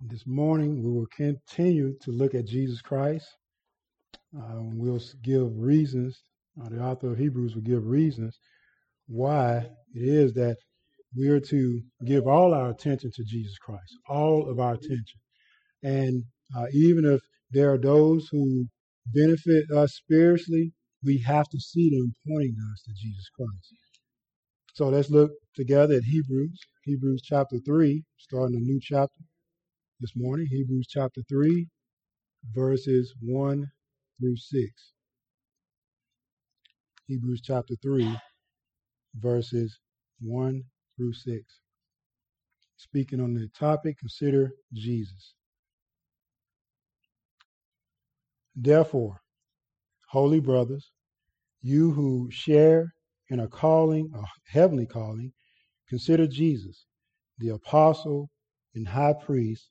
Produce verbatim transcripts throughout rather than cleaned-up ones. This morning, we will continue to look at Jesus Christ. Uh, we'll give reasons, uh, the author of Hebrews will give reasons why it is that we are to give all our attention to Jesus Christ, all of our attention. And uh, even if there are those who benefit us spiritually, we have to see them pointing us to Jesus Christ. So let's look together at Hebrews, Hebrews chapter three, starting a new chapter this morning, Hebrews chapter three, verses one through six. Hebrews chapter three, verses one through six. Speaking on the topic, consider Jesus. Therefore, holy brothers, you who share in a calling, a heavenly calling, consider Jesus, the apostle and high priest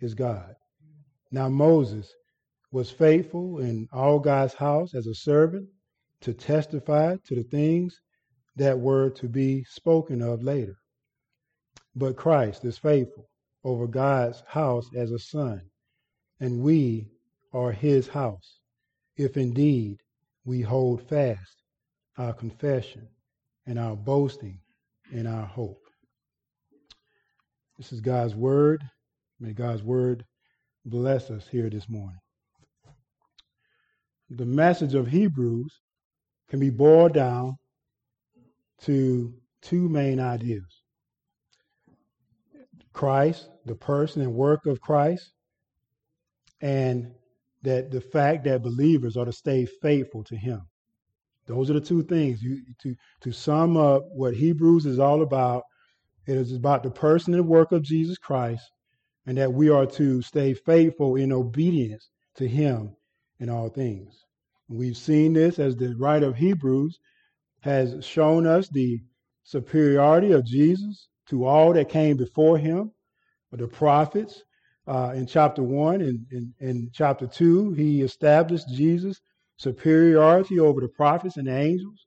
is God. Now Moses was faithful in all God's house as a servant to testify to the things that were to be spoken of later. But Christ is faithful over God's house as a son, and we are his house, if indeed we hold fast our confession and our boasting and our hope. This is God's word. May God's word bless us here this morning. The message of Hebrews can be boiled down to two main ideas: Christ, the person and work of Christ, and that the fact that believers are to stay faithful to him. Those are the two things. You, to, to sum up what Hebrews is all about, it is about the person and work of Jesus Christ, and that we are to stay faithful in obedience to him in all things. We've seen this as the writer of Hebrews has shown us the superiority of Jesus to all that came before him, the prophets. Uh, in chapter one and in, in, in chapter two, he established Jesus' superiority over the prophets and the angels.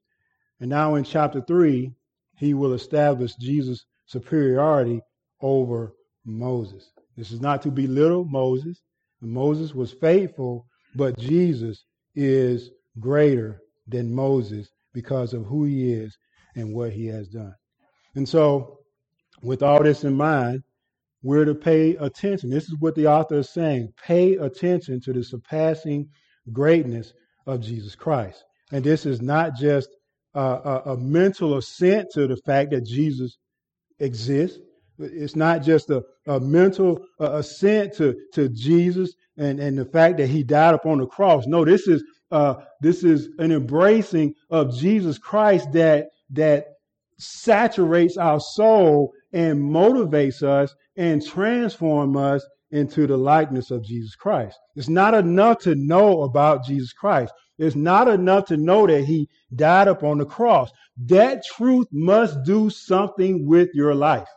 And now in chapter three, he will establish Jesus' superiority over Moses. This is not to belittle Moses. Moses was faithful, but Jesus is greater than Moses because of who he is and what he has done. And so, with all this in mind, we're to pay attention. This is what the author is saying. Pay attention to the surpassing greatness of Jesus Christ. And this is not just uh, a, a mental assent to the fact that Jesus exists. It's not just a, a mental uh, assent to, to Jesus and, and the fact that he died upon the cross. No, this is uh, this is an embracing of Jesus Christ that that saturates our soul and motivates us and transform us into the likeness of Jesus Christ. It's not enough to know about Jesus Christ. It's not enough to know that he died upon the cross. That truth must do something with your life.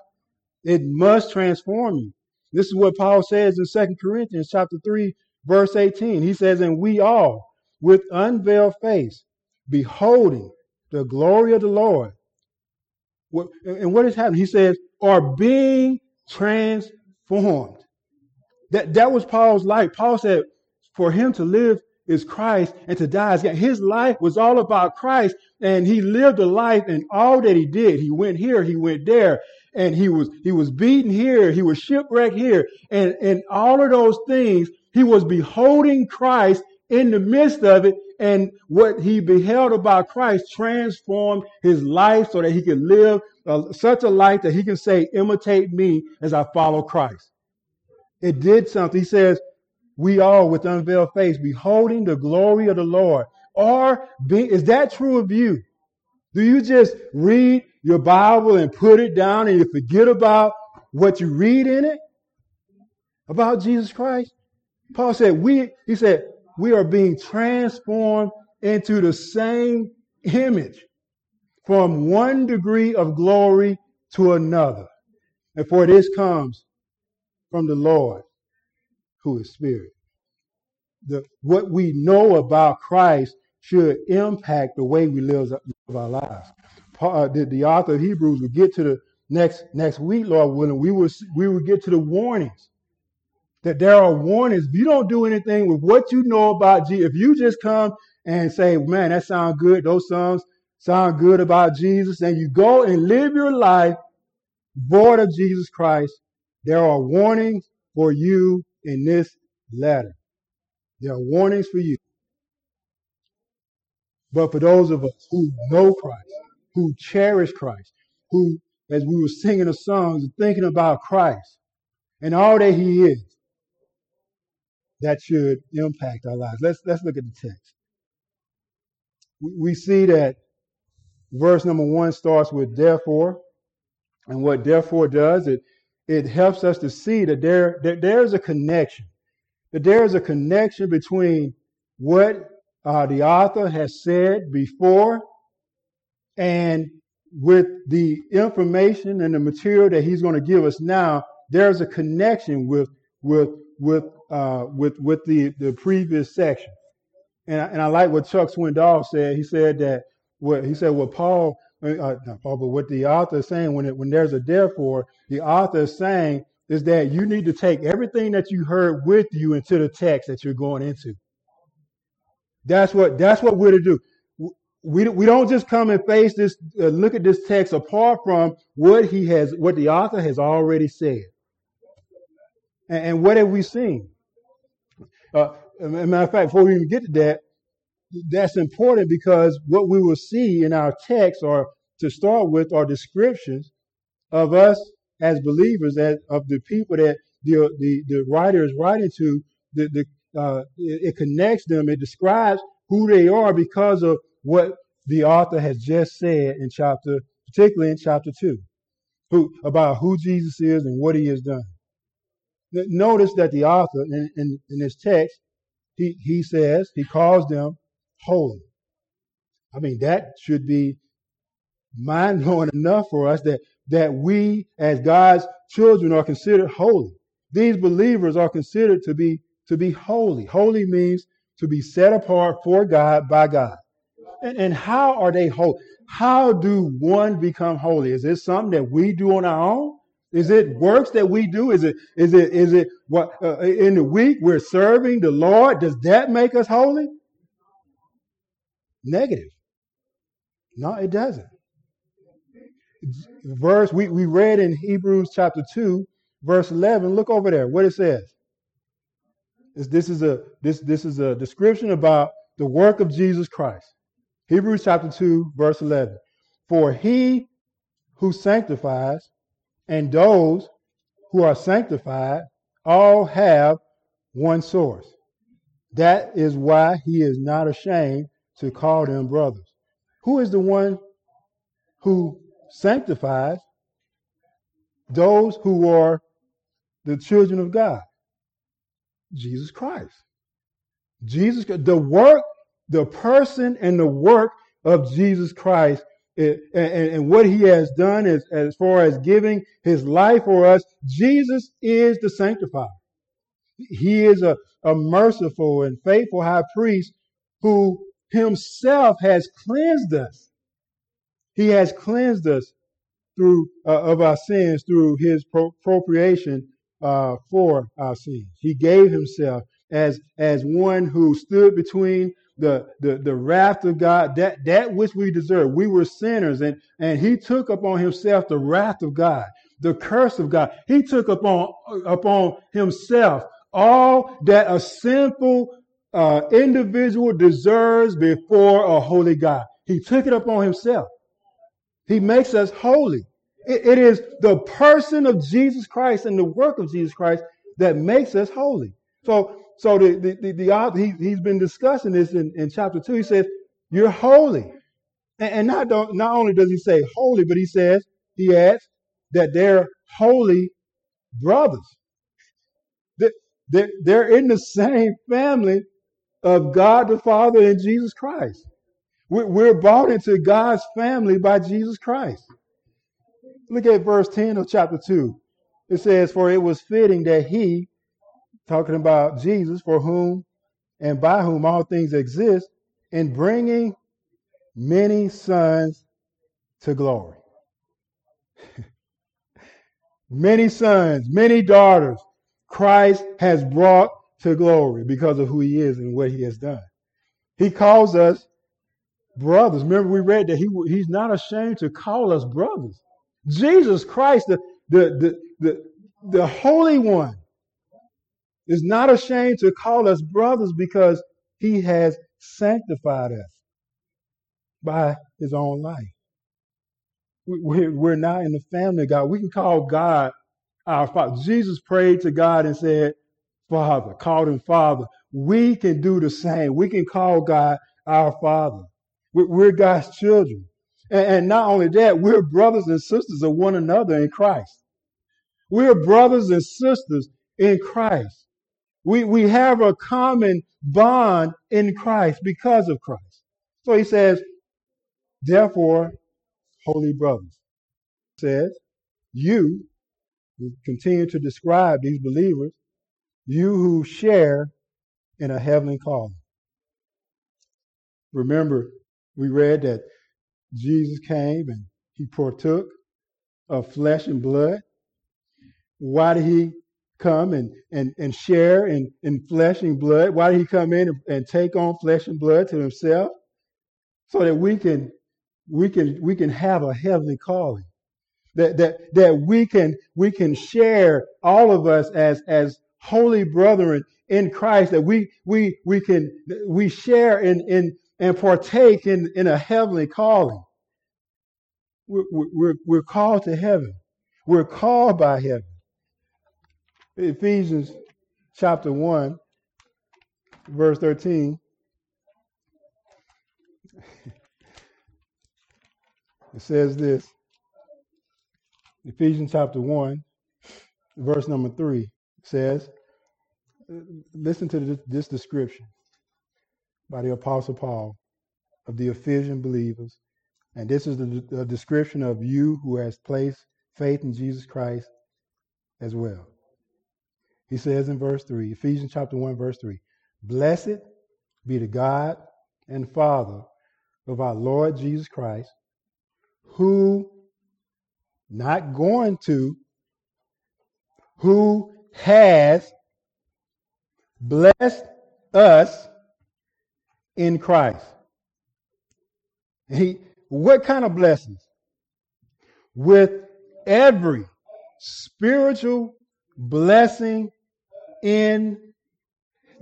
It must transform you. This is what Paul says in Second Corinthians chapter three, verse eighteen. He says, "And we all, with unveiled face, beholding the glory of the Lord." What, and what is happening? He says, are being transformed. That, that was Paul's life. Paul said, for him to live is Christ and to die is God. His life was all about Christ, and he lived a life in all that he did. He went here, he went there, and he was, he was beaten here, he was shipwrecked here. And in all of those things, he was beholding Christ in the midst of it. And what he beheld about Christ transformed his life so that he could live uh, such a life that he can say, imitate me as I follow Christ. It did something. He says, we all with unveiled face, beholding the glory of the Lord. Or be, is that true of you? Do you just read your Bible and put it down and you forget about what you read in it? about Jesus Christ? Paul said, we, he said, we are being transformed into the same image from one degree of glory to another. And for this comes from the Lord, who is Spirit. The, what we know about Christ should impact the way we live our lives. Paul, uh, the, the author of Hebrews will get to the next next week, Lord willing, we will we will get to the warnings. That there are warnings. If you don't do anything with what you know about Jesus, if you just come and say, man, that sounds good, those songs sound good about Jesus, and you go and live your life void of Jesus Christ, there are warnings for you in this letter. There are warnings for you. But for those of us who know Christ, who cherish Christ, who, as we were singing the songs, thinking about Christ and all that he is, that should impact our lives. Let's, let's look at the text. We see that verse number one starts with therefore, and what therefore does, it it helps us to see that there that there is a connection, that there is a connection between what uh, the author has said before and with the information and the material that he's going to give us now. There's a connection with with with uh, with with the, the previous section. And I, and I like what Chuck Swindoll said. He said that what he said what Paul, uh, not Paul, but what the author is saying when it, when there's a therefore, the author is saying is that you need to take everything that you heard with you into the text that you're going into. That's what that's what we're to do. We we don't just come and face this, uh, look at this text apart from what he has, what the author has already said. And, and what have we seen? Uh, As a matter of fact, before we even get to that, that's important because what we will see in our text, or to start with, are descriptions of us as believers, that of the people that the the, the writer is writing to. The, the uh, it, it connects them. It describes who they are because of what the author has just said in chapter, particularly in chapter two, who about who Jesus is and what he has done. Notice that the author in in, in this text. He he says, he calls them holy. I mean, that should be mind-blowing enough for us that, that we as God's children are considered holy. These believers are considered to be to be holy. Holy means to be set apart for God, by God. And, and how are they holy? How do one become holy? Is this something that we do on our own? Is it works that we do? Is it is it is it what uh, in the week we're serving the Lord? Does that make us holy? Negative. No, it doesn't. Verse we, we read in Hebrews chapter two, verse eleven. Look over there. What it says. This is a this this is a description about the work of Jesus Christ. Hebrews chapter two, verse eleven. For he who sanctifies and those who are sanctified all have one source. That is why he is not ashamed to call them brothers. Who is the one who sanctifies? Those who are the children of God. Jesus Christ. Jesus, the work, the person and the work of Jesus Christ. It, and, and what he has done is, as far as giving his life for us, Jesus is the sanctifier. He is a, a merciful and faithful high priest who himself has cleansed us. He has cleansed us through uh, of our sins through his pro- appropriation uh, for our sins. He gave himself as as one who stood between The, the the wrath of God, that that which we deserve. We were sinners, and, and he took upon himself the wrath of God, the curse of God. He took upon upon himself all that a sinful uh, individual deserves before a holy God. He took it upon himself. He makes us holy. It, it is the person of Jesus Christ and the work of Jesus Christ that makes us holy. So So the the the, the he, he's been discussing this in, in chapter two. He says, "You're holy," and, and not don't, not only does he say holy, but he says he adds that they're holy brothers. They're, they're in the same family of God the Father and Jesus Christ. We're brought into God's family by Jesus Christ. Look at verse ten of chapter two. It says, for it was fitting that he, talking about Jesus, for whom and by whom all things exist, in bringing many sons to glory. Many sons, many daughters, Christ has brought to glory because of who he is and what he has done. He calls us brothers. Remember we read that he, he's not ashamed to call us brothers. Jesus Christ, the, the, the, the, the Holy One, is not ashamed to call us brothers because he has sanctified us by his own life. We're not in the family of God. We can call God our Father. Jesus prayed to God and said, Father, called him Father. We can do the same. We can call God our Father. We're God's children. And not only that, we're brothers and sisters of one another in Christ. We're brothers and sisters in Christ. We, we have a common bond in Christ because of Christ. So he says, therefore, holy brothers, says, you, we continue to describe these believers, you who share in a heavenly calling. Remember, we read that Jesus came and he partook of flesh and blood. Why did he come and, and, and share in, in flesh and blood? Why did he come in and, and take on flesh and blood to himself? So that we can we can we can have a heavenly calling. That that that we can we can share, all of us as as holy brethren in Christ, that we we we can we share in in and partake in, in a heavenly calling. We're, we're, we're called to heaven. We're called by heaven. Ephesians chapter one, verse thirteen. It says this. Ephesians chapter one, verse number three says, listen to this, this description by the Apostle Paul of the Ephesian believers. And this is the, the description of you who has placed faith in Jesus Christ as well. He says in verse three, Ephesians chapter one, verse three, blessed be the God and Father of our Lord Jesus Christ, who not going to, who has blessed us in Christ. He, what kind of blessings? With every spiritual blessing in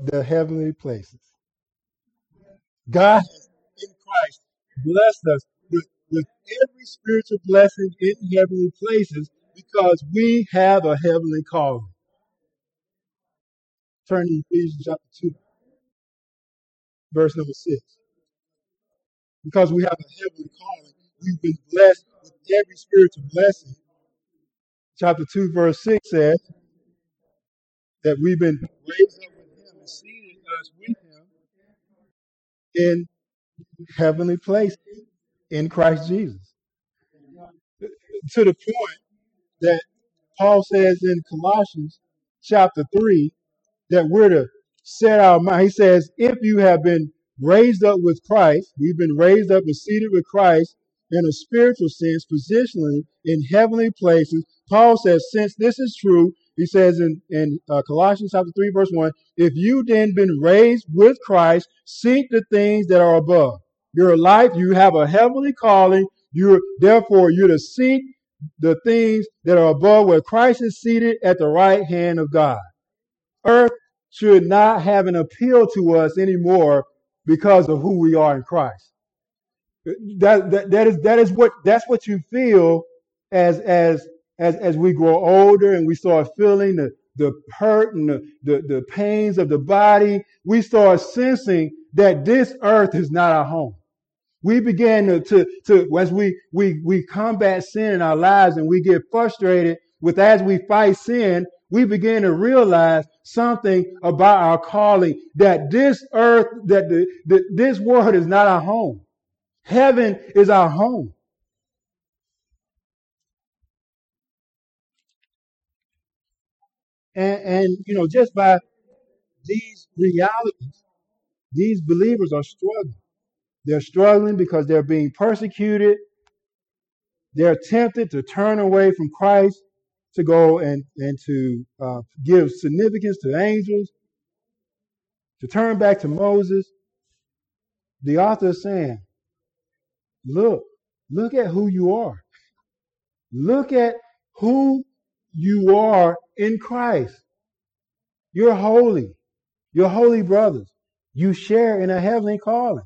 the heavenly places. God in Christ blessed us with, with every spiritual blessing in heavenly places because we have a heavenly calling. Turn to Ephesians chapter two. Verse number six. Because we have a heavenly calling, we've been blessed with every spiritual blessing. Chapter two, verse six says that we've been raised up with him and seated us with him in heavenly places in Christ Jesus. To the point that Paul says in Colossians chapter three that we're to set our mind. He says, if you have been raised up with Christ, we've been raised up and seated with Christ in a spiritual sense, positionally in heavenly places. Paul says, since this is true, he says in, in uh, Colossians chapter three, verse one, if you then been raised with Christ, seek the things that are above. Your life, you have a heavenly calling. You're, therefore, you're to seek the things that are above where Christ is seated at the right hand of God. Earth should not have an appeal to us anymore because of who we are in Christ. That, that, that is, that is what, that's what you feel as, as, as, as we grow older and we start feeling the, the hurt and the, the, the pains of the body. We start sensing that this earth is not our home. We begin to, to, to as we, we, we combat sin in our lives and we get frustrated with, as we fight sin, we begin to realize something about our calling, that this earth, that the, the, this world is not our home. Heaven is our home. And, and, you know, just by these realities, these believers are struggling. They're struggling because they're being persecuted. They're tempted to turn away from Christ, to go and, and to uh, give significance to angels, to turn back to Moses. The author is saying, look, look at who you are. Look at who you are in Christ. You're holy. You're holy brothers. You share in a heavenly calling.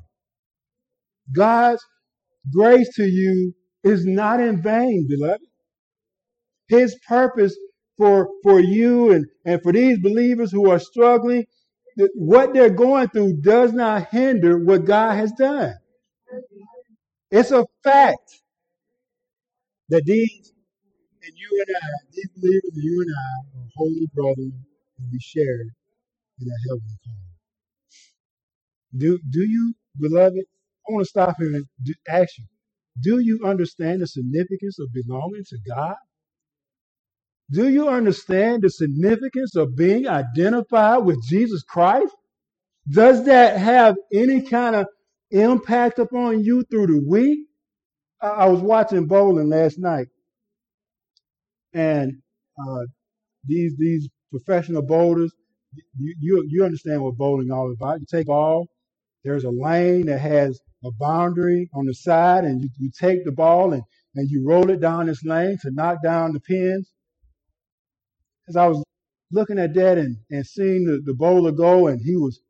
God's grace to you is not in vain, beloved. His purpose for, for you and, and for these believers who are struggling, what they're going through does not hinder what God has done. It's a fact that these and you and I, these believers and you and I are holy brothers, and we share in a heavenly calling. Do do you, beloved? I want to stop here and do, ask you: do you understand the significance of belonging to God? Do you understand the significance of being identified with Jesus Christ? Does that have any kind of impact upon you through the week? I, I was watching bowling last night, and uh, these these professional bowlers. You, you you understand what bowling all about. You take ball. There's a lane that has a boundary on the side, and you, you take the ball and, and you roll it down this lane to knock down the pins. As I was looking at that and, and seeing the, the bowler go, and he was,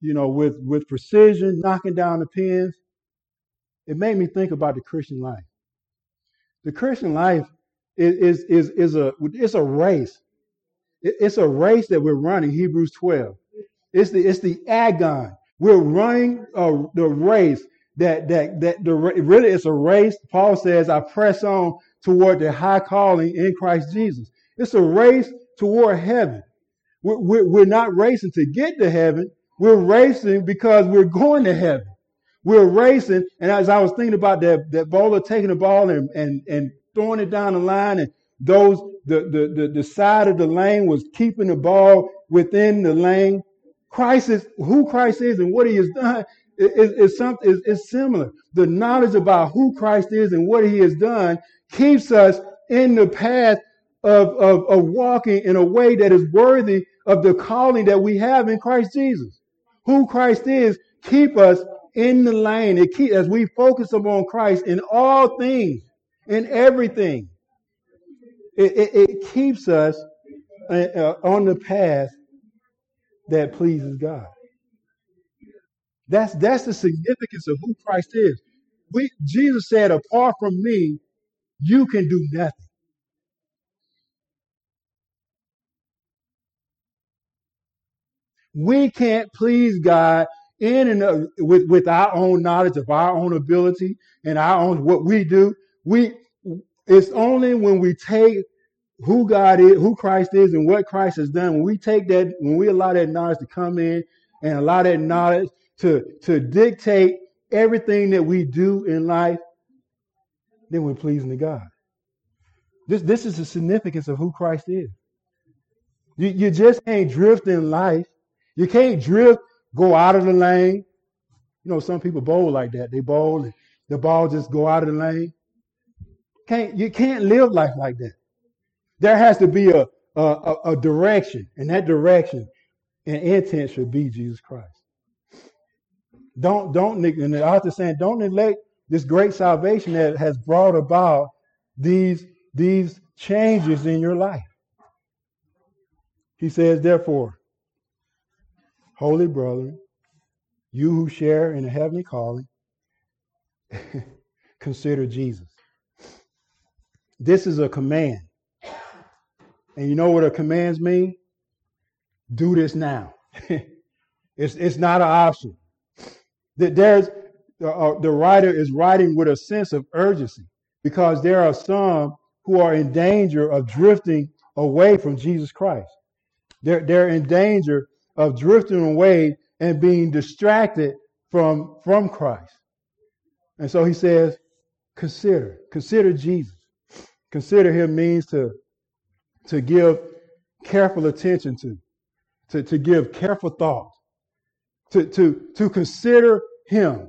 you know, with, with precision knocking down the pins, it made me think about the Christian life. The Christian life is is is, is a it's a race. It's a race that we're running, Hebrews twelve. It's the it's the agon. We're running uh, the race that that that the really it's a race. Paul says, "I press on toward the high calling in Christ Jesus." It's a race toward heaven. We're, we're, we're not racing to get to heaven. We're racing because we're going to heaven. We're racing, and as I was thinking about that that bowler taking the ball and and and throwing it down the line, and those. The, the, the, the side of the lane was keeping the ball within the lane. Christ is who Christ is and what he has done is, is something is, is similar. The knowledge about who Christ is and what he has done keeps us in the path of, of, of walking in a way that is worthy of the calling that we have in Christ Jesus. Who Christ is keep us in the lane. It keep, as we focus upon Christ in all things, in everything. It, it, it keeps us uh, on the path that pleases God. That's that's the significance of who Christ is. We, Jesus said, "Apart from me, you can do nothing." We can't please God in and of, with with our own knowledge of our own ability and our own what we do. We it's only when we take who God is, who Christ is, and what Christ has done. When we take that, when we allow that knowledge to come in and allow that knowledge to, to dictate everything that we do in life, then we're pleasing to God. This, this is the significance of who Christ is. You, you just can't drift in life. You can't drift, go out of the lane. You know, some people bowl like that. They bowl and the ball just go out of the lane. Can't, you can't live life like that. There has to be a, a, a direction, and that direction and intent should be Jesus Christ. Don't, don't, and the author saying, don't neglect this great salvation that has brought about these, these changes in your life. He says, therefore, holy brethren, you who share in a heavenly calling, consider Jesus. This is a command. And you know what a command means? Do this now. it's it's not an option. There's, uh, the writer is writing with a sense of urgency because there are some who are in danger of drifting away from Jesus Christ. They're, they're in danger of drifting away and being distracted from, from Christ. And so he says, consider, consider Jesus. Consider him means to, to give careful attention to, to, to give careful thought, to, to, to consider him,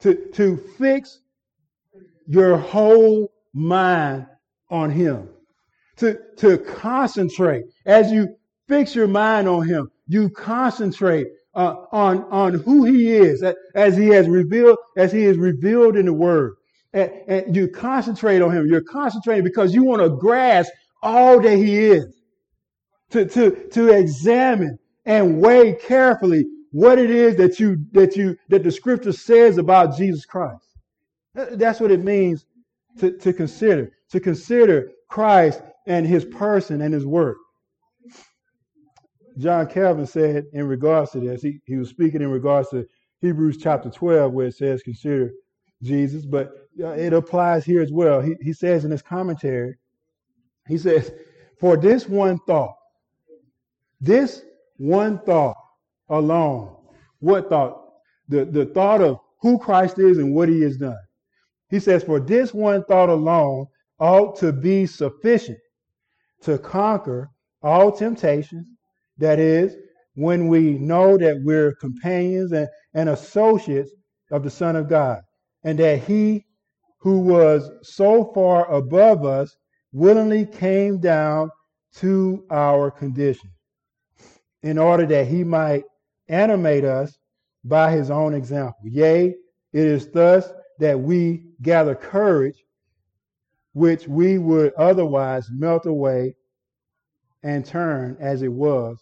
to, to fix your whole mind on him, to, to concentrate. As you fix your mind on him, you concentrate uh, on, on who he is, as he has revealed, as he is revealed in the word. And, and you concentrate on him. You're concentrating because you want to grasp all that he is. To, to, to examine and weigh carefully what it is that you, that you, that the scripture says about Jesus Christ. That's what it means to, to consider, to consider Christ and his person and his work. John Calvin said in regards to this, he, he was speaking in regards to Hebrews chapter twelve, where it says, consider Jesus, but it applies here as well. He, he says in his commentary, he says, for this one thought, this one thought alone, what thought? The, the thought of who Christ is and what he has done. He says, for this one thought alone ought to be sufficient to conquer all temptations. That is, when we know that we're companions and, and associates of the Son of God, and that he who was so far above us willingly came down to our condition, in order that he might animate us by his own example. Yea, it is thus that we gather courage, which we would otherwise melt away and turn, as it was,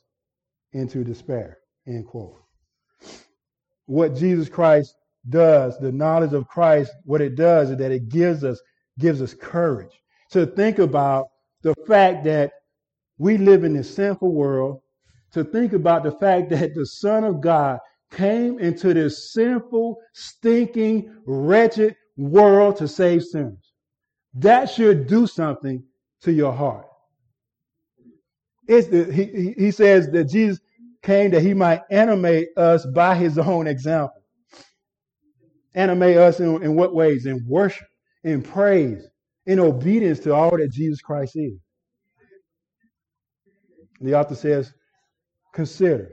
into despair. End quote. What Jesus Christ does, the knowledge of Christ, what it does is that it gives us, gives us courage to think about the fact that we live in this sinful world, to think about the fact that the Son of God came into this sinful, stinking, wretched world to save sinners. That should do something to your heart. It's the, he, he says that Jesus came that he might animate us by his own example. Animate us in, in what ways? In worship, in praise, in obedience to all that Jesus Christ is. The author says, consider.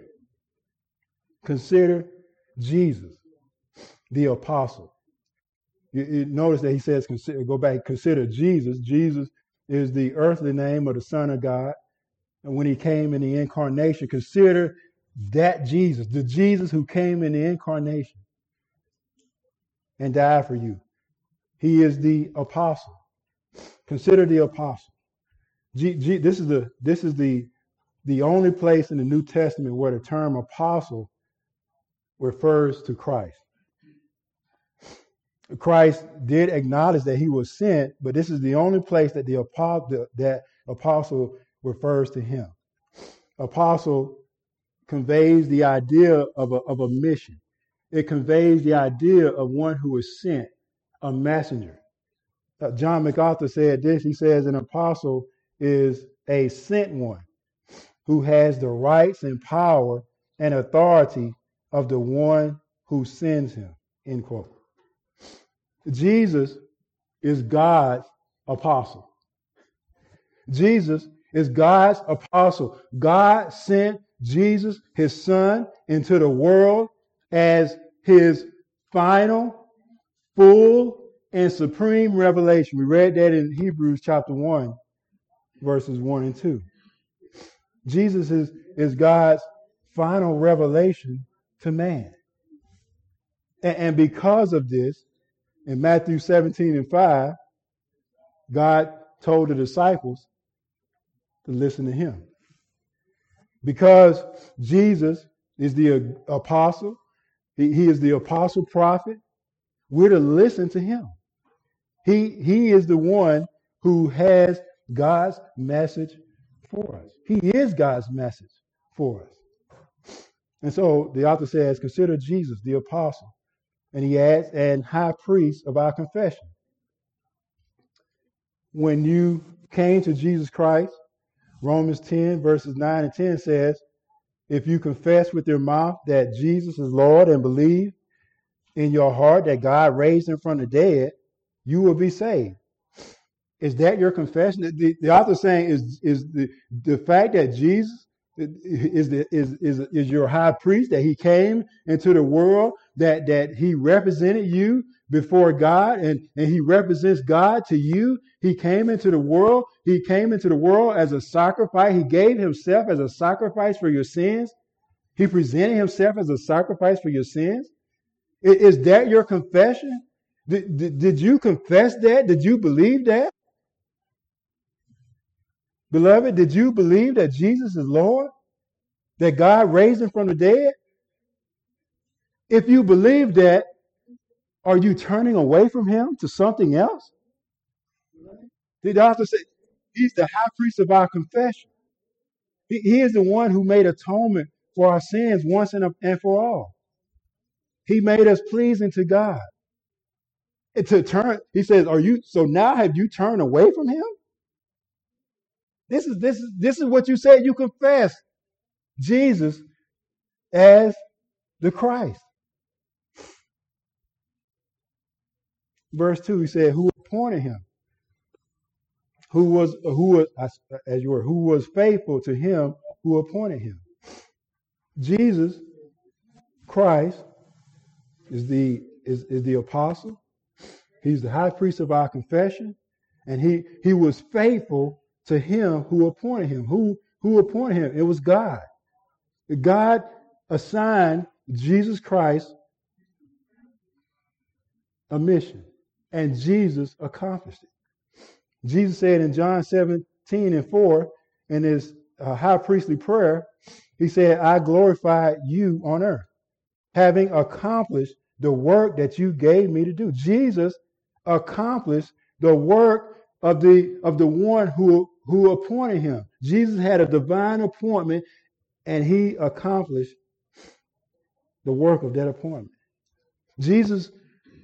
Consider Jesus, the apostle. You, you notice that he says, consider, go back, consider Jesus. Jesus is the earthly name of the Son of God. And when he came in the incarnation, consider that Jesus, the Jesus who came in the incarnation and died for you. He is the apostle. Consider the apostle. G, G, this is the, this is the, The only place in the New Testament where the term apostle refers to Christ. Christ did acknowledge that he was sent, but this is the only place that the apostle, that apostle refers to him. Apostle conveys the idea of a, of a mission. It conveys the idea of one who is sent, a messenger. John MacArthur said this. He says an apostle is a sent one who has the rights and power and authority of the one who sends him, end quote. Jesus is God's apostle. Jesus is God's apostle. God sent Jesus, his son, into the world as his final, full, and supreme revelation. We read that in Hebrews chapter one, verses one and two. Jesus is, is God's final revelation to man. And, and because of this, in Matthew seventeen and five, God told the disciples to listen to him. Because Jesus is the apostle, he, he is the apostle prophet, we're to listen to him. He, he is the one who has God's message for us. He is God's message for us. And so the author says, consider Jesus, the apostle. And he adds, and high priest of our confession. When you came to Jesus Christ, Romans ten, verses nine and ten says, if you confess with your mouth that Jesus is Lord and believe in your heart that God raised him from the dead, you will be saved. Is that your confession? The, the author is saying is is the, the fact that Jesus is the, is is is your high priest, that he came into the world, that that he represented you before God, and, and he represents God to you. He came into the world. He came into the world as a sacrifice. He gave himself as a sacrifice for your sins. He presented himself as a sacrifice for your sins. Is that your confession? Did, did, did you confess that? Did you believe that? Beloved, did you believe that Jesus is Lord? That God raised him from the dead? If you believe that, are you turning away from him to something else? The author said, he's the high priest of our confession. He, he is the one who made atonement for our sins once and, and for all. He made us pleasing to God. And to turn, he says, are you, so now have you turned away from him? This is, this is, this is what you said. You confessed Jesus as the Christ. Verse two, he said, who appointed him? Who was, who was, as you were, who was faithful to him who appointed him? Jesus Christ is the, is, is the apostle. He's the high priest of our confession, and he, he was faithful to him who appointed him. Who, who appointed him? It was God. God assigned Jesus Christ a mission, and Jesus accomplished it. Jesus said in John seventeen and four, in his uh, high priestly prayer, he said, I glorified you on earth, having accomplished the work that you gave me to do. Jesus accomplished the work of the of the one who, who appointed him. Jesus had a divine appointment, and he accomplished the work of that appointment. Jesus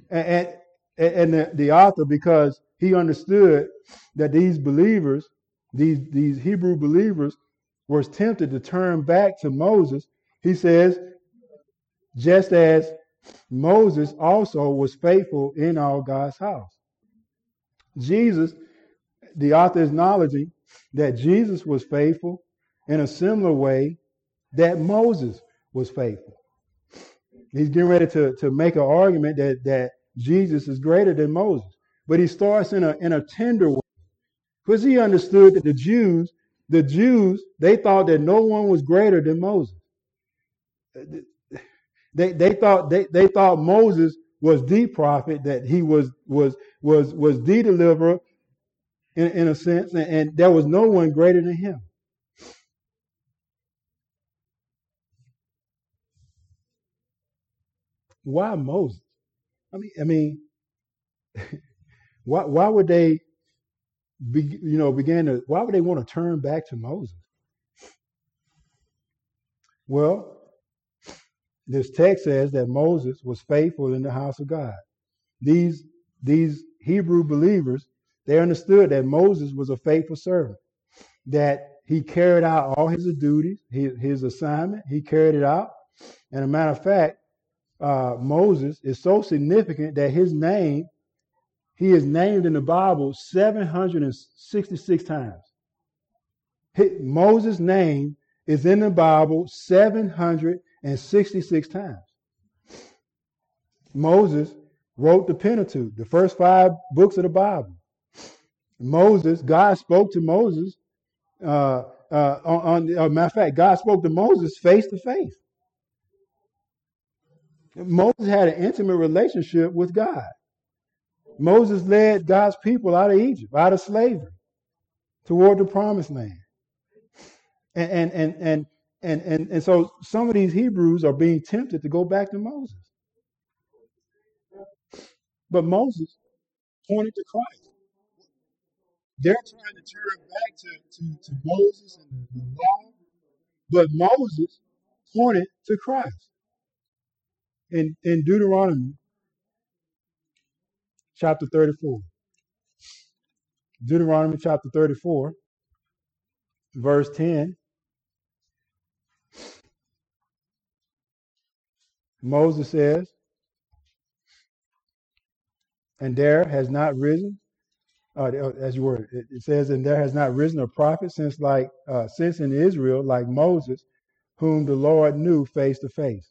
and, and, and the, the author, because he understood that these believers, these, these Hebrew believers, were tempted to turn back to Moses, he says, just as Moses also was faithful in all God's house. Jesus, the author is acknowledging that Jesus was faithful in a similar way that Moses was faithful. He's getting ready to, to make an argument that, that Jesus is greater than Moses. But he starts in a, in a tender way, because he understood that the Jews, the Jews, they thought that no one was greater than Moses. They they thought they, they thought Moses was the prophet, that he was was was was the deliverer in, in a sense, and, and there was no one greater than him. Why Moses? I mean, I mean, why why would they be, you know, begin to why would they want to turn back to Moses? Well, this text says that Moses was faithful in the house of God. These, these Hebrew believers, they understood that Moses was a faithful servant, that he carried out all his duties, his, his assignment. He carried it out. And a matter of fact, uh, Moses is so significant that his name, he is named in the Bible seven hundred sixty-six times. His, Moses' name is in the Bible seven hundred sixty-six times. Moses wrote the Pentateuch, the first five books of the Bible. Moses, God spoke to Moses. Uh, uh, on, on uh, matter of fact, God spoke to Moses face to face. Moses had an intimate relationship with God. Moses led God's people out of Egypt, out of slavery, toward the Promised Land. And and and and. And, and and so some of these Hebrews are being tempted to go back to Moses. But Moses pointed to Christ. They're trying to turn back to, to, to Moses and the law, but Moses pointed to Christ. In, in Deuteronomy chapter thirty-four. Deuteronomy chapter thirty-four, verse ten. Moses says, and there has not risen, uh, as you were, it, it says, and there has not risen a prophet since like uh, since in Israel, like Moses, whom the Lord knew face to face.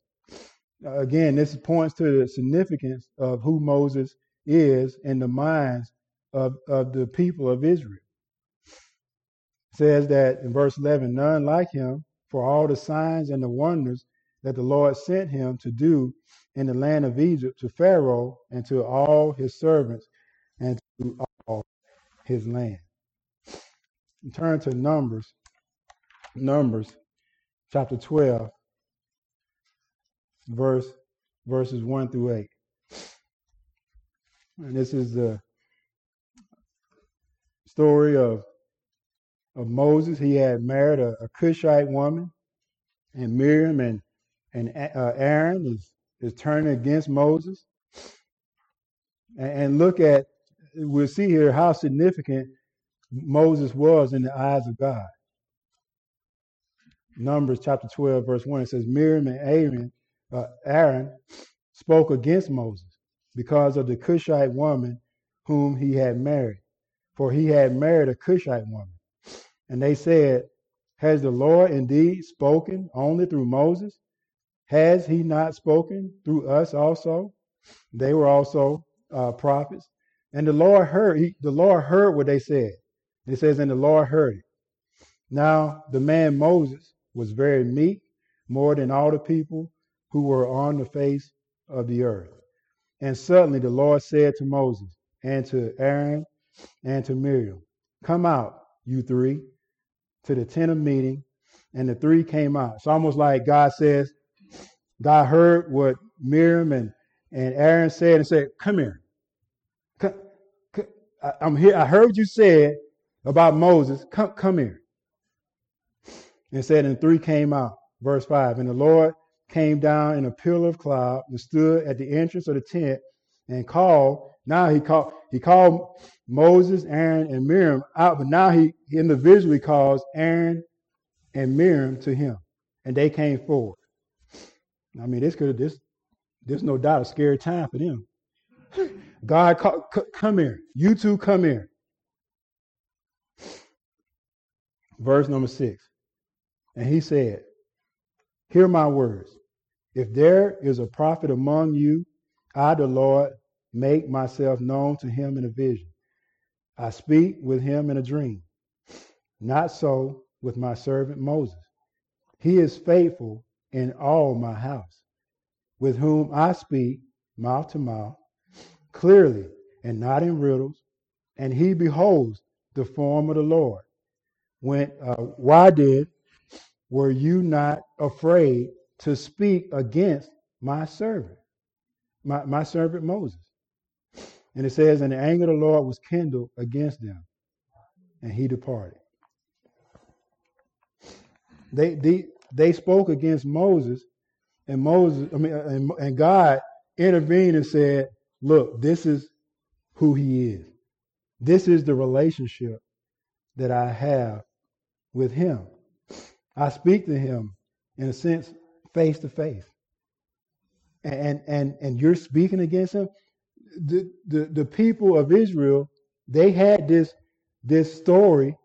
Uh, again, this points to the significance of who Moses is in the minds of, of the people of Israel. It says that in verse eleven, none like him for all the signs and the wonders that the Lord sent him to do in the land of Egypt to Pharaoh and to all his servants and to all his land. And turn to Numbers, Numbers chapter twelve, verse verses one through eight. And this is the story of, of Moses. He had married a, a Cushite woman, and Miriam and And uh, Aaron is, is turning against Moses. And, and look at, we'll see here how significant Moses was in the eyes of God. Numbers chapter twelve, verse one, it says, Miriam and Aaron, uh, Aaron spoke against Moses because of the Cushite woman whom he had married. For he had married a Cushite woman. And they said, has the Lord indeed spoken only through Moses? Has he not spoken through us also? They were also uh, prophets. And the Lord heard he, the Lord heard what they said. It says, and the Lord heard it. Now, the man Moses was very meek, more than all the people who were on the face of the earth. And suddenly the Lord said to Moses and to Aaron and to Miriam, come out, you three, to the tent of meeting. And the three came out. It's almost like God says, God heard what Miriam and, and Aaron said and said, come here. Come, come, I, I'm here. I heard you said about Moses. Come, come here. And said, and three came out. Verse five. And the Lord came down in a pillar of cloud and stood at the entrance of the tent and called. Now he called, he called Moses, Aaron, and Miriam out, but now he individually calls Aaron and Miriam to him. And they came forward. I mean, this could this there's no doubt a scary time for them. God, call, c- come here. You two, come here. Verse number six. And he said, hear my words. If there is a prophet among you, I, the Lord, make myself known to him in a vision. I speak with him in a dream. Not so with my servant Moses. He is faithful in all my house, with whom I speak mouth to mouth, clearly and not in riddles, and he beholds the form of the Lord. When, uh, why did, were you not afraid to speak against my servant, my, my servant Moses? And it says, and the anger of the Lord was kindled against them, and he departed. They, they, They spoke against Moses, and Moses, I mean, and, and God intervened and said, look, this is who he is. This is the relationship that I have with him. I speak to him, in a sense, face to face. And and and you're speaking against him? The, the, the people of Israel, they had this, this story.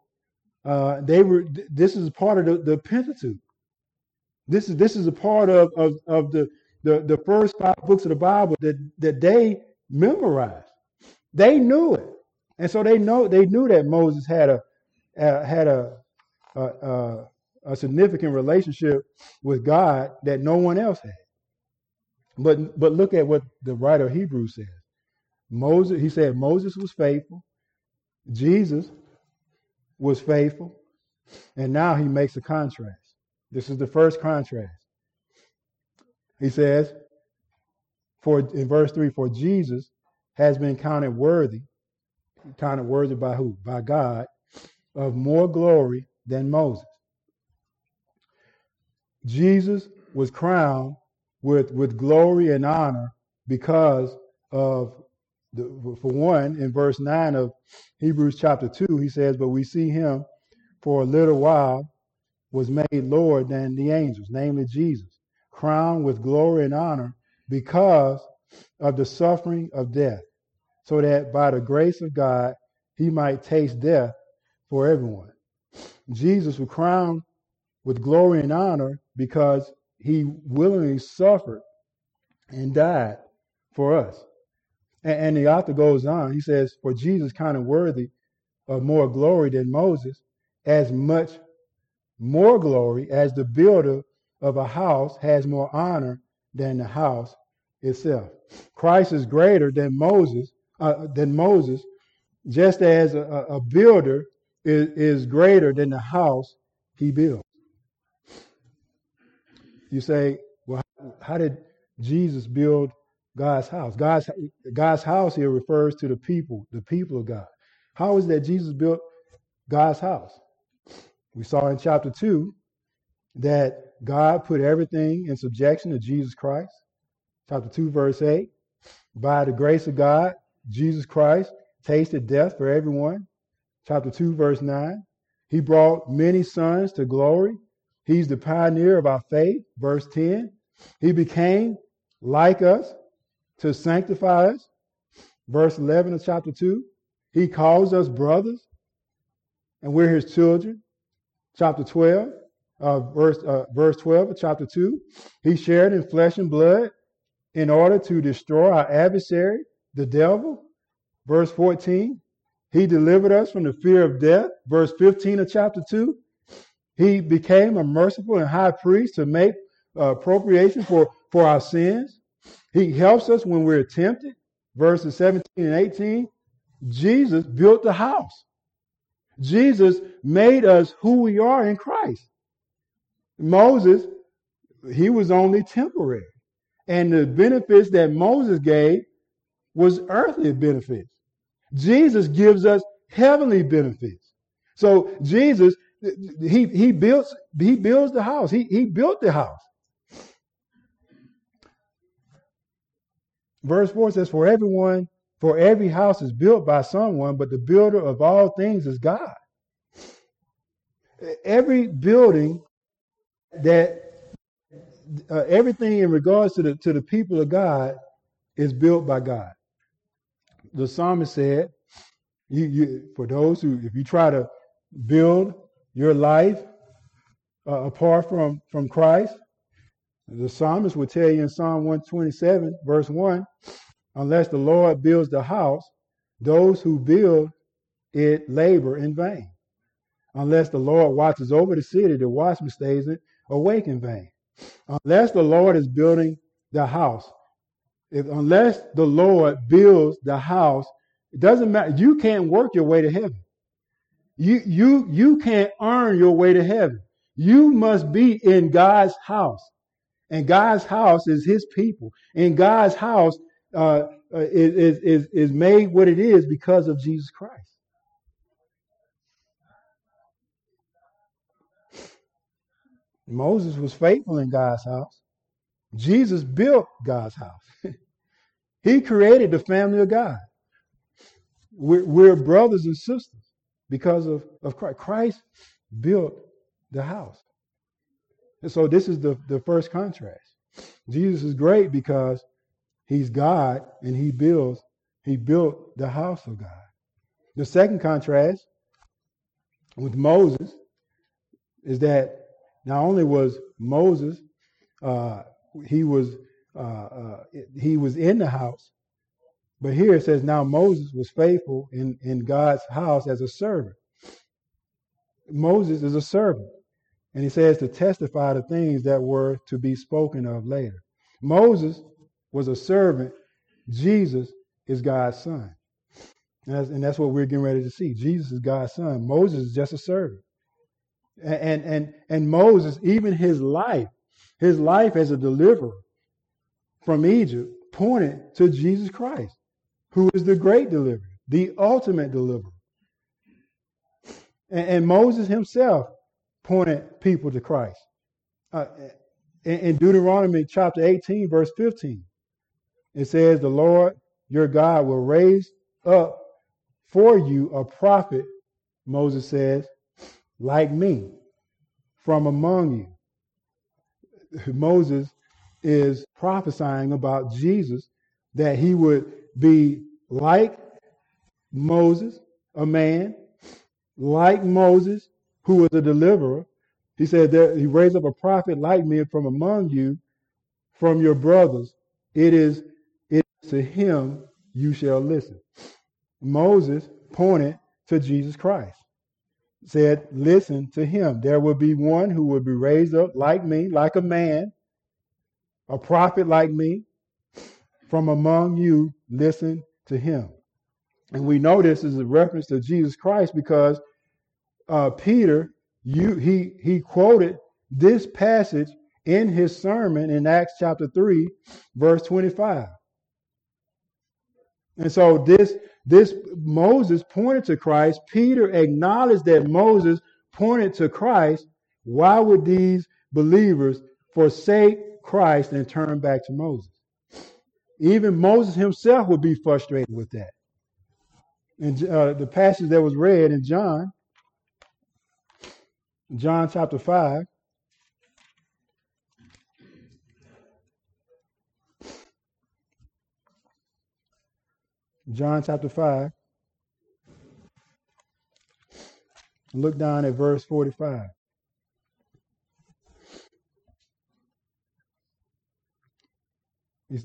Uh, they were. This is part of the, the Pentateuch. This is this is a part of, of, of the, the, the first five books of the Bible that, that they memorized. They knew it, and so they know they knew that Moses had a uh, had a a, a a significant relationship with God that no one else had. But but look at what the writer of Hebrews says. Moses, he said Moses was faithful, Jesus was faithful, and now he makes a contrast. This is the first contrast. He says, "For in verse three, for Jesus has been counted worthy, counted worthy by who? By God, of more glory than Moses." Jesus was crowned with, with glory and honor because of, the, for one, in verse nine of Hebrews chapter two, he says, but we see him for a little while was made lower than the angels, namely Jesus, crowned with glory and honor because of the suffering of death, so that by the grace of God, he might taste death for everyone. Jesus was crowned with glory and honor because he willingly suffered and died for us. And, and the author goes on, he says, for Jesus kind of worthy of more glory than Moses, as much more glory as the builder of a house has more honor than the house itself. Christ is greater than Moses, uh, than Moses, just as a, a builder is, is greater than the house he built. You say, well, how, how did Jesus build God's house? God's, God's house here refers to the people, the people of God. How is that Jesus built God's house? We saw in chapter two that God put everything in subjection to Jesus Christ. Chapter two, verse eight, by the grace of God, Jesus Christ tasted death for everyone. Chapter two, verse nine, he brought many sons to glory. He's the pioneer of our faith. Verse ten, he became like us to sanctify us. Verse eleven of chapter two, he calls us brothers and we're his children. Chapter twelve, uh, verse, uh, verse twelve of chapter two, he shared in flesh and blood in order to destroy our adversary, the devil. Verse fourteen, he delivered us from the fear of death. Verse fifteen of chapter two, he became a merciful and high priest to make uh, appropriation for, for our sins. He helps us when we're tempted. Verses seventeen and eighteen, Jesus built the house. Jesus made us who we are in Christ. Moses, he was only temporary. And the benefits that Moses gave was earthly benefits. Jesus gives us heavenly benefits. So Jesus, he, he builds, he builds the house. He, he built the house. Verse four says, for everyone, for every house is built by someone, but the builder of all things is God. Every building that Uh, everything in regards to the to the people of God is built by God. The psalmist said, you, you, for those who, if you try to build your life uh, apart from, from Christ, the psalmist would tell you in Psalm one twenty-seven, verse one, unless the Lord builds the house, those who build it labor in vain. Unless the Lord watches over the city, the watchman stays awake in vain. Unless the Lord is building the house, if, unless the Lord builds the house, it doesn't matter. You can't work your way to heaven. You, you, you can't earn your way to heaven. You must be in God's house, and God's house is his people. And God's house uh, is, is, is made what it is because of Jesus Christ. Moses was faithful in God's house. Jesus built God's house. He created the family of God. We're, we're brothers and sisters because of, of Christ. Christ built the house. And so this is the, the first contrast. Jesus is great because he's God and he builds, he built the house of God. The second contrast with Moses is that not only was Moses, uh, he was uh, uh, he was in the house, but here it says now Moses was faithful in, in God's house as a servant. Moses is a servant, and he says to testify to things that were to be spoken of later. Moses was a servant. Jesus is God's son. And that's, and that's what we're getting ready to see. Jesus is God's son. Moses is just a servant. And and and Moses, even his life, his life as a deliverer from Egypt pointed to Jesus Christ, who is the great deliverer, the ultimate deliverer. And, and Moses himself pointed people to Christ. Uh, in, in Deuteronomy chapter eighteen, verse fifteen, it says, the Lord your God will raise up for you a prophet, Moses says, like me from among you. Moses is prophesying about Jesus, that he would be like Moses, a man, like Moses, who was a deliverer. He said that he raised up a prophet like me from among you, from your brothers. It is, it is to him you shall listen. Moses pointed to Jesus Christ, said, listen to him. There will be one who will be raised up like me, like a man, a prophet like me, from among you, listen to him. And we know this is a reference to Jesus Christ because uh, Peter, you, he, he quoted this passage in his sermon in Acts chapter three, verse twenty-five. And so this, this Moses pointed to Christ. Peter acknowledged that Moses pointed to Christ. Why would these believers forsake Christ and turn back to Moses? Even Moses himself would be frustrated with that. And uh, the passage that was read in John, John chapter five, John chapter five, look down at verse forty-five.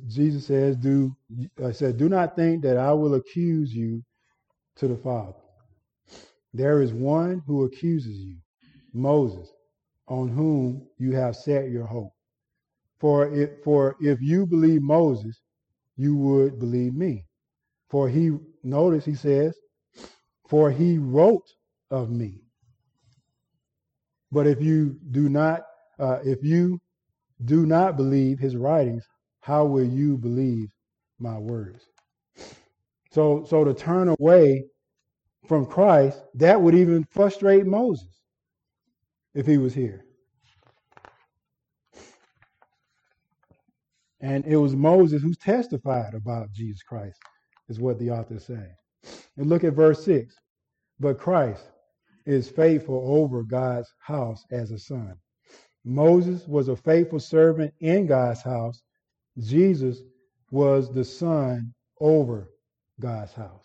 Jesus says, "Do I said, do not think that I will accuse you to the Father. There is one who accuses you, Moses, on whom you have set your hope. For if, for if you believe Moses, you would believe me. For he, notice he says, for he wrote of me. But if you do not, uh, if you do not believe his writings, how will you believe my words?" So, so to turn away from Christ, that would even frustrate Moses if he was here. And it was Moses who testified about Jesus Christ, is what the author is saying. And look at verse six. But Christ is faithful over God's house as a son. Moses was a faithful servant in God's house. Jesus was the son over God's house.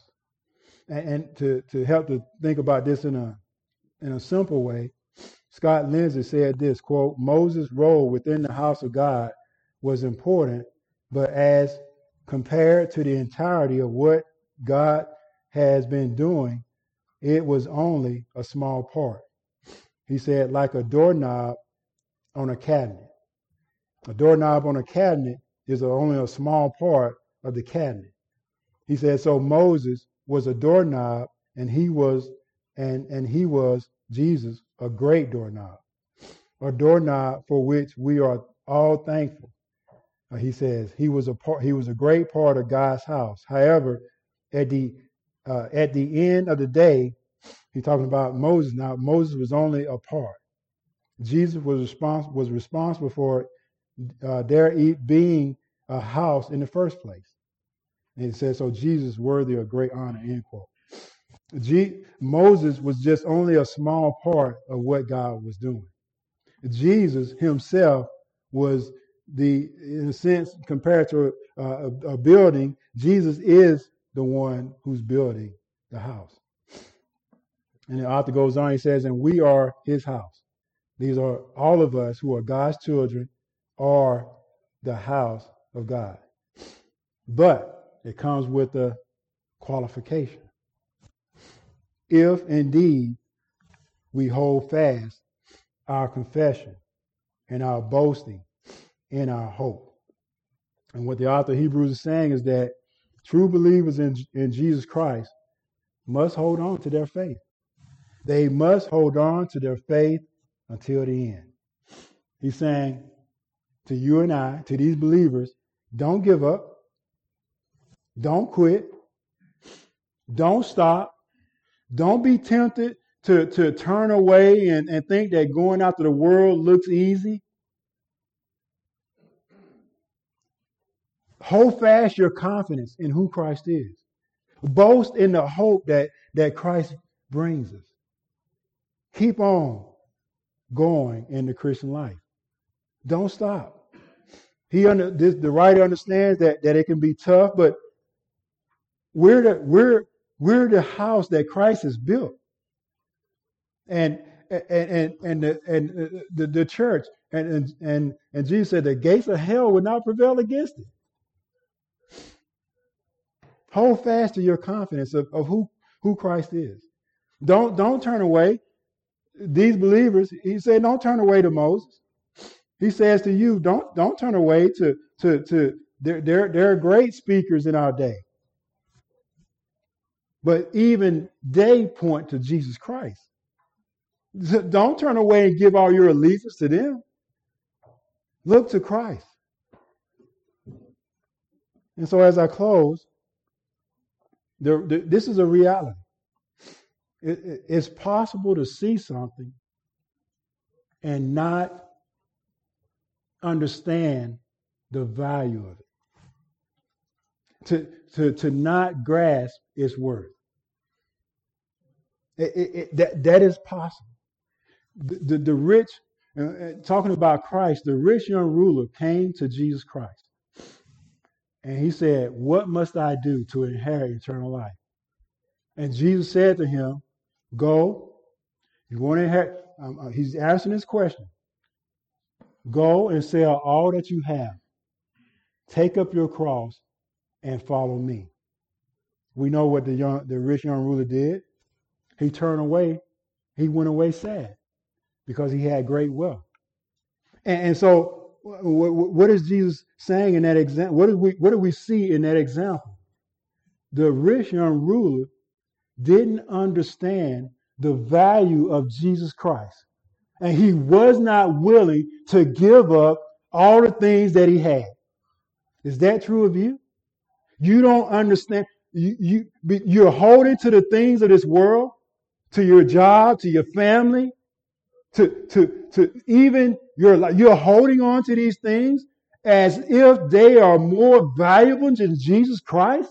And, and to, to help to think about this in a, in a simple way, Scott Lindsay said this, quote, "Moses' role within the house of God was important, but as compared to the entirety of what God has been doing, it was only a small part." He said, like a doorknob on a cabinet. A doorknob on a cabinet is only a small part of the cabinet. He said, so Moses was a doorknob, and he was, and, and he was Jesus, a great doorknob, a doorknob for which we are all thankful. He says he was a part, he was a great part of God's house. However, at the uh, at the end of the day, he's talking about Moses. Now Moses was only a part. Jesus was responsible was responsible for uh, there being a house in the first place. And it says, so Jesus worthy of great honor, end quote. G- Moses was just only a small part of what God was doing. Jesus himself was the, in a sense, compared to a, a, a building, Jesus is the one who's building the house. And the author goes on, he says, and we are his house. These are all of us who are God's children are the house of God. But it comes with a qualification. If indeed we hold fast our confession and our boasting in our hope. And what the author of Hebrews is saying is that true believers in, in Jesus Christ must hold on to their faith. They must hold on to their faith until the end. He's saying to you and I, to these believers, don't give up. Don't quit. Don't stop. Don't be tempted to, to turn away and, and think that going out to the world looks easy. Hold fast your confidence in who Christ is. Boast in the hope that, that Christ brings us. Keep on going in the Christian life. Don't stop. He under, this, the writer understands that, that it can be tough, but we're the, we're, we're the house that Christ has built. And and and and the, and the, the church, and, and and and Jesus said the gates of hell would not prevail against it. Hold fast to your confidence of, of who, who Christ is. Don't don't turn away. These believers, he said, don't turn away to Moses. He says to you, don't don't turn away to to to there there there are great speakers in our day. But even they point to Jesus Christ. Don't turn away and give all your allegiance to them. Look to Christ. And so as I close, the, the, this is a reality. It, it, it's possible to see something and not understand the value of it, to, to, to not grasp its worth. It, it, it, that, that is possible. The, the, the rich, uh, talking about Christ, the rich young ruler came to Jesus Christ. And he said, what must I do to inherit eternal life? And Jesus said to him, go, you want to inherit, um, he's answering this question. Go and sell all that you have. Take up your cross and follow me. We know what the young, the rich young ruler did. He turned away. He went away sad because he had great wealth. And, and so what, what is Jesus saying in that example? What do we, what do we see in that example? The rich young ruler didn't understand the value of Jesus Christ. And he was not willing to give up all the things that he had. Is that true of you? You don't understand. You, you, you're holding to the things of this world, to your job, to your family, to, to, to even your life. You're holding on to these things as if they are more valuable than Jesus Christ.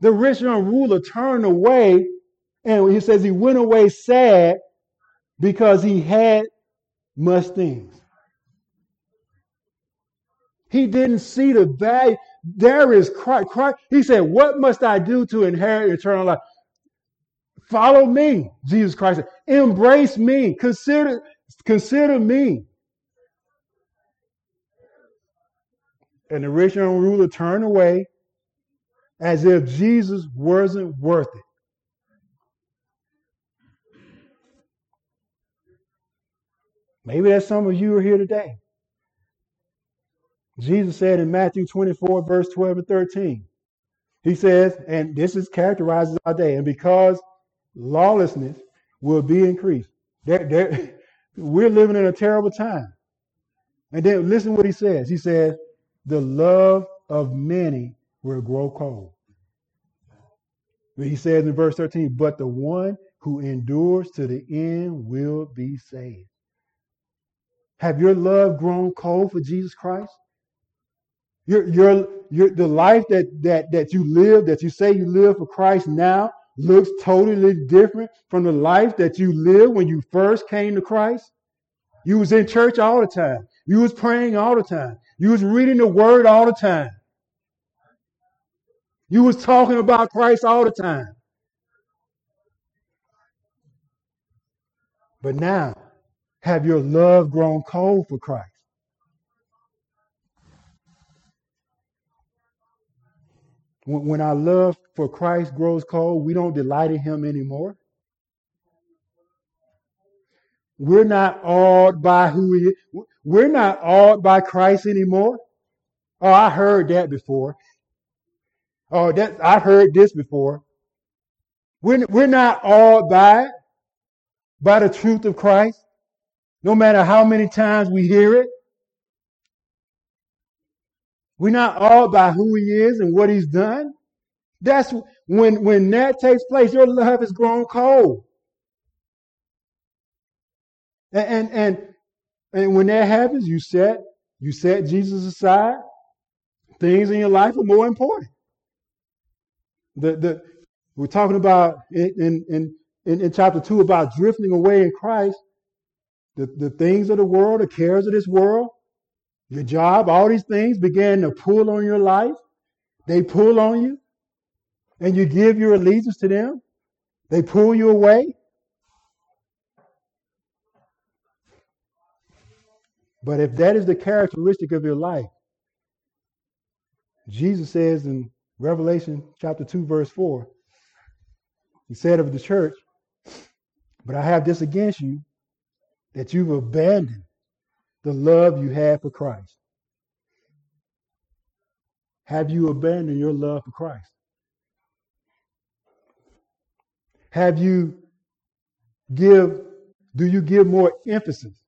The rich young ruler turned away, and he says he went away sad because he had much things. He didn't see the value. There is Christ. Christ. He said, what must I do to inherit eternal life? Follow me, Jesus Christ. Embrace me. Consider, consider me. And the rich young ruler turned away as if Jesus wasn't worth it. Maybe that's some of you are here today. Jesus said in Matthew twenty-four, verse twelve and thirteen, he says, and this is characterizes our day, and because lawlessness will be increased. They're, they're, we're living in a terrible time. And then listen what he says. He says, the love of many will grow cold. He says in verse thirteen, but the one who endures to the end will be saved. Have your love grown cold for Jesus Christ? Your, your, your, the life that, that, that you live, that you say you live for Christ now, looks totally different from the life that you lived when you first came to Christ. You was in church all the time. You was praying all the time. You was reading the word all the time. You was talking about Christ all the time. But now, have your love grown cold for Christ? When our love for Christ grows cold, we don't delight in him anymore. We're not awed by who he is. We're not awed by Christ anymore. Oh, I heard that before. Oh, that I heard this before. We're, we're not awed by it, by the truth of Christ, no matter how many times we hear it. We're not awed by who he is and what he's done. That's when, when that takes place, your love has grown cold. And, and, and, and when that happens, you set, you set Jesus aside. Things in your life are more important. The, the, we're talking about in, in, in in, in chapter two about drifting away in Christ, the, the things of the world, the cares of this world, your job, all these things began to pull on your life. They pull on you, and you give your allegiance to them. They pull you away. But if that is the characteristic of your life, Jesus says in Revelation chapter two, verse four, he said of the church, "But I have this against you, that you've abandoned the love you had for Christ." Have you abandoned your love for Christ? Have you give, do you give more emphasis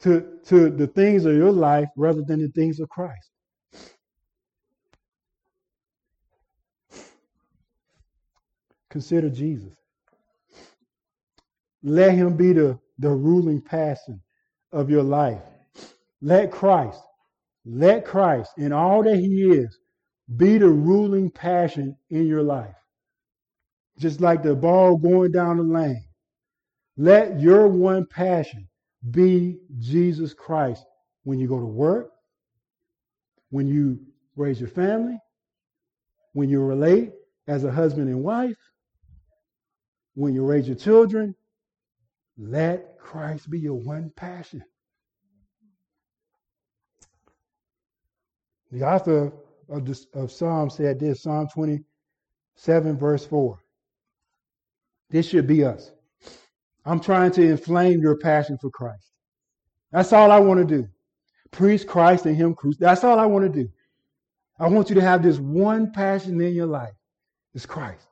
to, to the things of your life rather than the things of Christ? Consider Jesus. Let him be the, the ruling passion of your life. Let Christ, let Christ in all that he is be the ruling passion in your life. Just like the ball going down the lane. Let your one passion be Jesus Christ when you go to work, when you raise your family, when you relate as a husband and wife, when you raise your children. Let Christ be your one passion. The author of, this, of Psalm said this, Psalm twenty-seven, verse four. This should be us. I'm trying to inflame your passion for Christ. That's all I want to do. Preach Christ and him crucified. That's all I want to do. I want you to have this one passion in your life. It's Christ.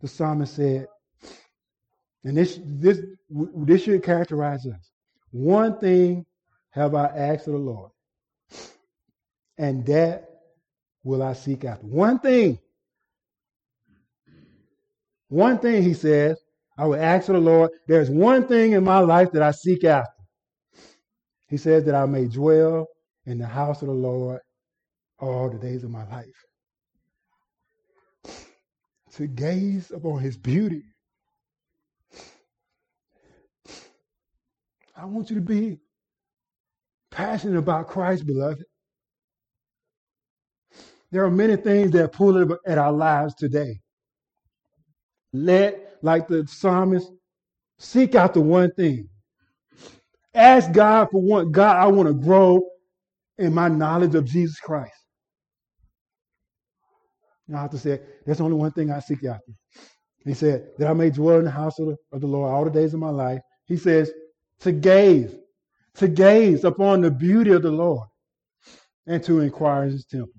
The psalmist said, and this, this, this should characterize us. One thing have I asked of the Lord, and that will I seek after. One thing. One thing, he says, I will ask of the Lord. There's one thing in my life that I seek after. He says that I may dwell in the house of the Lord all the days of my life. To gaze upon his beauty. I want you to be passionate about Christ, beloved. There are many things that pull at our lives today. Let, like the psalmist, seek out the one thing. Ask God for one. God, I want to grow in my knowledge of Jesus Christ. And I have to say, there's only one thing I seek after. He said, that I may dwell in the house of the, of the Lord all the days of my life. He says, to gaze, to gaze upon the beauty of the Lord and to inquire in his temple.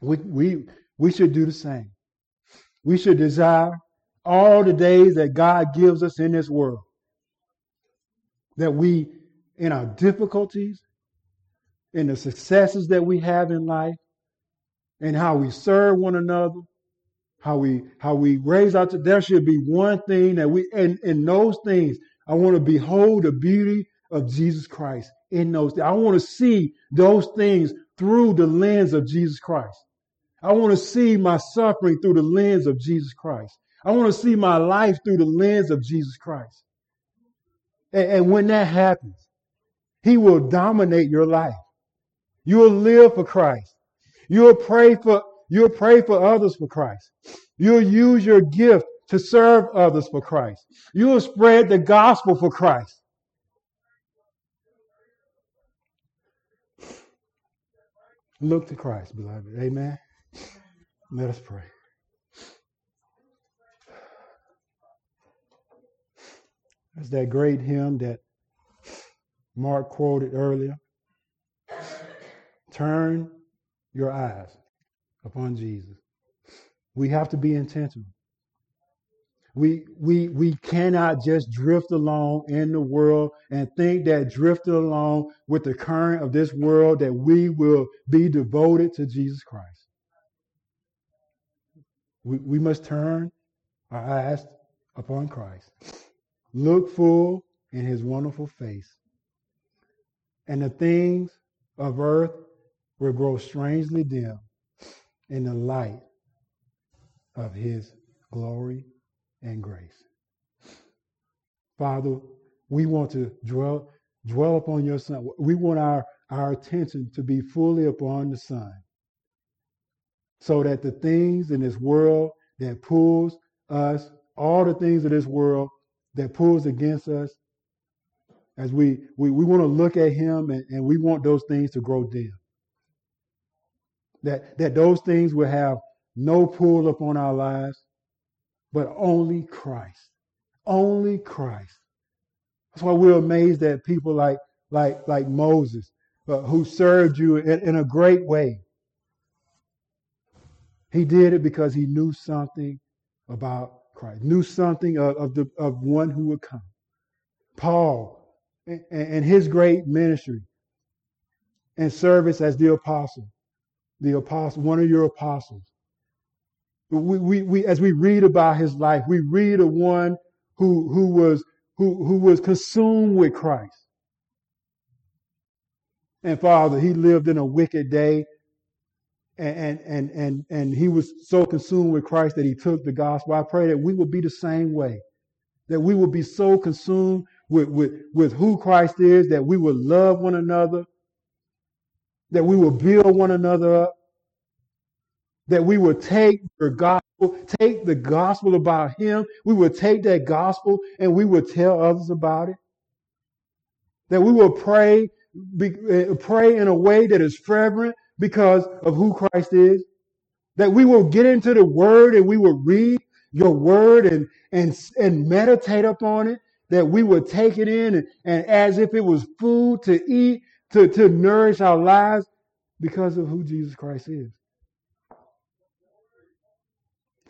We, we, we should do the same. We should desire all the days that God gives us in this world, that we, in our difficulties, in the successes that we have in life, and how we serve one another, how we, how we raise our, there should be one thing that we, and in those things, I want to behold the beauty of Jesus Christ in those things. I want to see those things through the lens of Jesus Christ. I want to see my suffering through the lens of Jesus Christ. I want to see my life through the lens of Jesus Christ. And, and when that happens, he will dominate your life. You will live for Christ. You'll pray for, you'll pray for others for Christ. You'll use your gift to serve others for Christ. You will spread the gospel for Christ. Look to Christ, beloved. Amen. Let us pray. That's that great hymn that Mark quoted earlier. Turn your eyes upon Jesus. We have to be intentional. We, we, we cannot just drift along in the world and think that drifting along with the current of this world that we will be devoted to Jesus Christ. We, we must turn our eyes upon Christ, look full in his wonderful face, and the things of earth will grow strangely dim in the light of his glory and grace. Father, we want to dwell dwell upon your Son. We want our, our attention to be fully upon the Son, so that the things in this world that pulls us, all the things of this world that pulls against us, as we, we, we want to look at him and, and we want those things to grow dim. That, that those things will have no pull upon our lives, but only Christ. Only Christ. That's why we're amazed at people like, like, like Moses, uh, who served you in, in a great way. He did it because he knew something about Christ, knew something of, of, the, of one who would come. Paul, and, and his great ministry and service as the apostle, the apostle, one of your apostles. We, we, we, as we read about his life, we read of one who, who was, who, who was consumed with Christ. And Father, he lived in a wicked day, and, and, and, and he was so consumed with Christ that he took the gospel. I pray that we will be the same way, that we will be so consumed With, with, with who Christ is, that we will love one another, that we will build one another up, that we will take the gospel, take the gospel about him. We will take that gospel and we will tell others about it. That we will pray, be, pray in a way that is fervent because of who Christ is. That we will get into the word and we will read your word and, and, and meditate upon it. That we would take it in and, and as if it was food to eat, to, to nourish our lives because of who Jesus Christ is.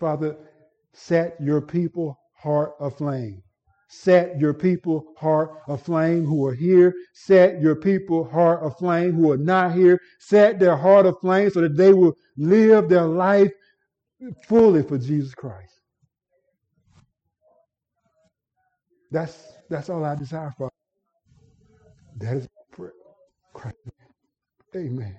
Father, set your people heart aflame. Set your people heart aflame who are here. Set your people heart aflame who are not here. Set their heart aflame so that they will live their life fully for Jesus Christ. That's that's all I desire, Father. That is my prayer. Christ. Amen.